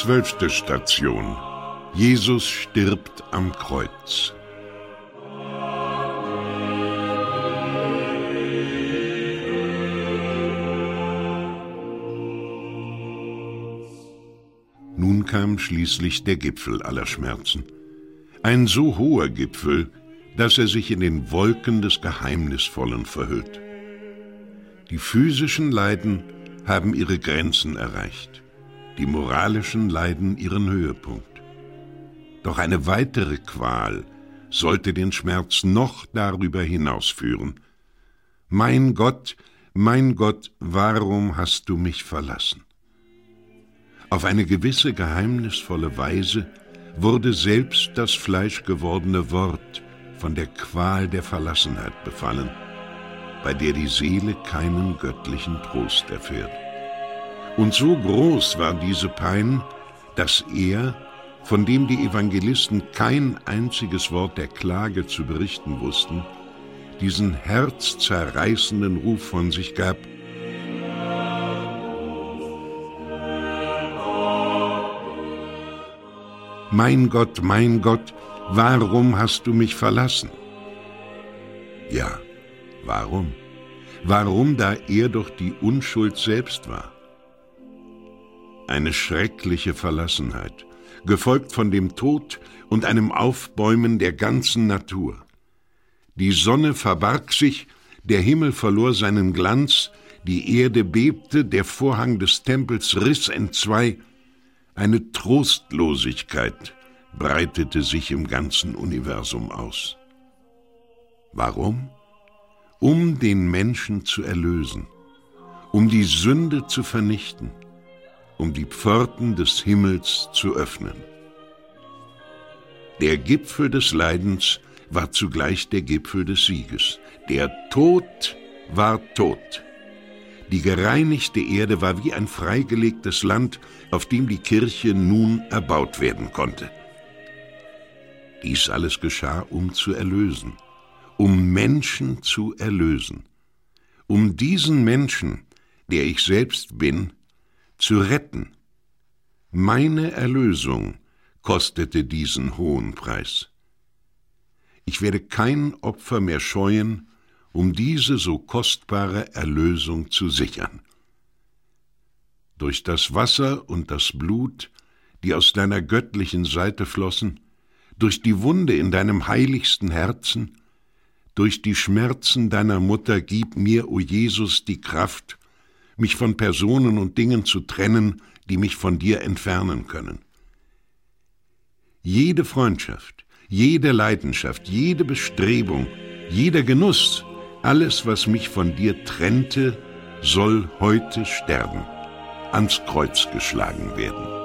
12. Station. Jesus stirbt am Kreuz. Nun kam schließlich der Gipfel aller Schmerzen. Ein so hoher Gipfel, dass er sich in den Wolken des Geheimnisvollen verhüllt. Die physischen Leiden haben ihre Grenzen erreicht, die moralischen Leiden ihren Höhepunkt. Doch eine weitere Qual sollte den Schmerz noch darüber hinausführen. Mein Gott, warum hast du mich verlassen? Auf eine gewisse geheimnisvolle Weise wurde selbst das fleischgewordene Wort von der Qual der Verlassenheit befallen, bei der die Seele keinen göttlichen Trost erfährt. Und so groß war diese Pein, dass er, von dem die Evangelisten kein einziges Wort der Klage zu berichten wussten, diesen herzzerreißenden Ruf von sich gab: mein Gott, warum hast du mich verlassen? Ja, warum? Warum, da er doch die Unschuld selbst war? Eine schreckliche Verlassenheit, gefolgt von dem Tod und einem Aufbäumen der ganzen Natur. Die Sonne verbarg sich, der Himmel verlor seinen Glanz, die Erde bebte, der Vorhang des Tempels riss entzwei. Eine Trostlosigkeit breitete sich im ganzen Universum aus. Warum? Um den Menschen zu erlösen, um die Sünde zu vernichten, um die Pforten des Himmels zu öffnen. Der Gipfel des Leidens war zugleich der Gipfel des Sieges. Der Tod war tot. Die gereinigte Erde war wie ein freigelegtes Land, auf dem die Kirche nun erbaut werden konnte. Dies alles geschah, um zu erlösen, um Menschen zu erlösen, um diesen Menschen, der ich selbst bin, zu retten. Meine Erlösung kostete diesen hohen Preis. Ich werde kein Opfer mehr scheuen, um diese so kostbare Erlösung zu sichern. Durch das Wasser und das Blut, die aus deiner göttlichen Seite flossen, durch die Wunde in deinem heiligsten Herzen, durch die Schmerzen deiner Mutter gib mir, o Jesus, die Kraft, mich von Personen und Dingen zu trennen, die mich von dir entfernen können. Jede Freundschaft, jede Leidenschaft, jede Bestrebung, jeder Genuss, alles, was mich von dir trennte, soll heute sterben, ans Kreuz geschlagen werden.